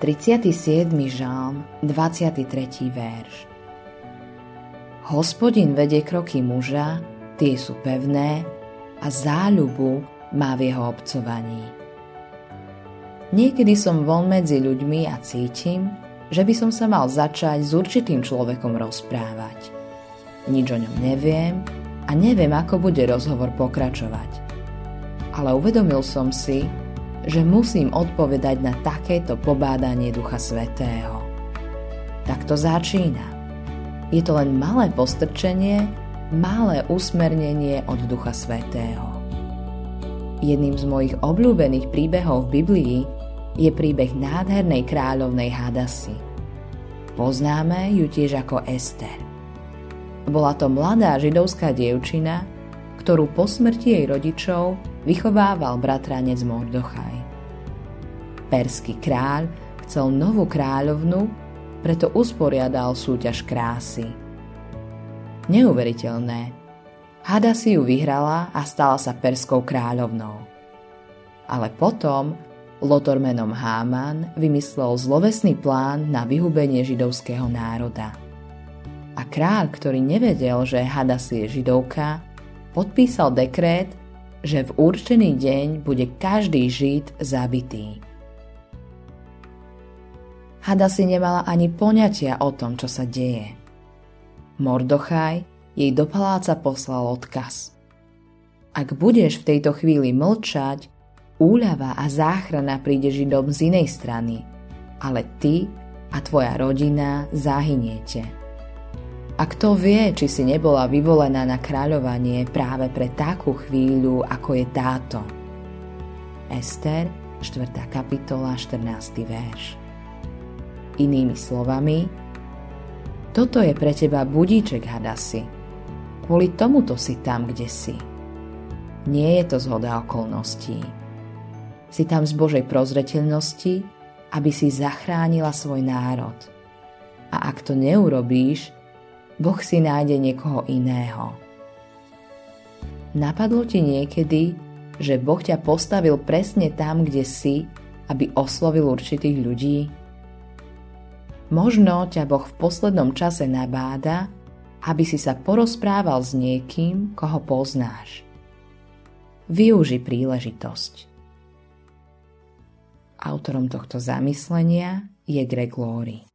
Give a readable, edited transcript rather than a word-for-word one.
37. žalm, 23. verš. Hospodin vedie kroky muža, tie sú pevné a záľubu má v jeho obcovaní. Niekedy som von medzi ľuďmi a cítim, že by som sa mal začať s určitým človekom rozprávať. Nič o ňom neviem a neviem, ako bude rozhovor pokračovať. Ale uvedomil som si, že musím odpovedať na takéto pobádanie Ducha Svätého. Tak to začína. Je to len malé postrčenie, malé usmernenie od Ducha Svätého. Jedným z mojich obľúbených príbehov v Biblii je príbeh nádhernej kráľovnej Hadasy. Poznáme ju tiež ako Ester. Bola to mladá židovská dievčina, ktorú po smrti jej rodičov vychovával bratranec Mordochaj. Perský kráľ chcel novú kráľovnu, preto usporiadal súťaž krásy. Neuveriteľné. Hadasy ju vyhrala a stala sa perskou kráľovnou. Ale potom Lotormenom Háman vymyslel zlovesný plán na vyhubenie židovského národa. A kráľ, ktorý nevedel, že Hadasy je židovka, podpísal dekrét, že v určený deň bude každý žid zabitý. Hadasy nemala ani poňatia o tom, čo sa deje. Mordochaj jej do paláca poslal odkaz. Ak budeš v tejto chvíli mlčať, úľava a záchrana príde Židom z inej strany, ale ty a tvoja rodina zahyniete. A kto vie, či si nebola vyvolená na kráľovanie práve pre takú chvíľu, ako je táto. Ester, 4. kapitola, 14. verš. Inými slovami, toto je pre teba budíček, Hadasy. Kvôli tomuto si tam, kde si. Nie je to zhoda okolností. Si tam z Božej prozreteľnosti, aby si zachránila svoj národ. A ak to neurobíš, Boh si nájde niekoho iného. Napadlo ti niekedy, že Boh ťa postavil presne tam, kde si, aby oslovil určitých ľudí? Možno ťa Boh v poslednom čase nabáda, aby si sa porozprával s niekým, koho poznáš. Využi príležitosť. Autorom tohto zamyslenia je Greg Laurie.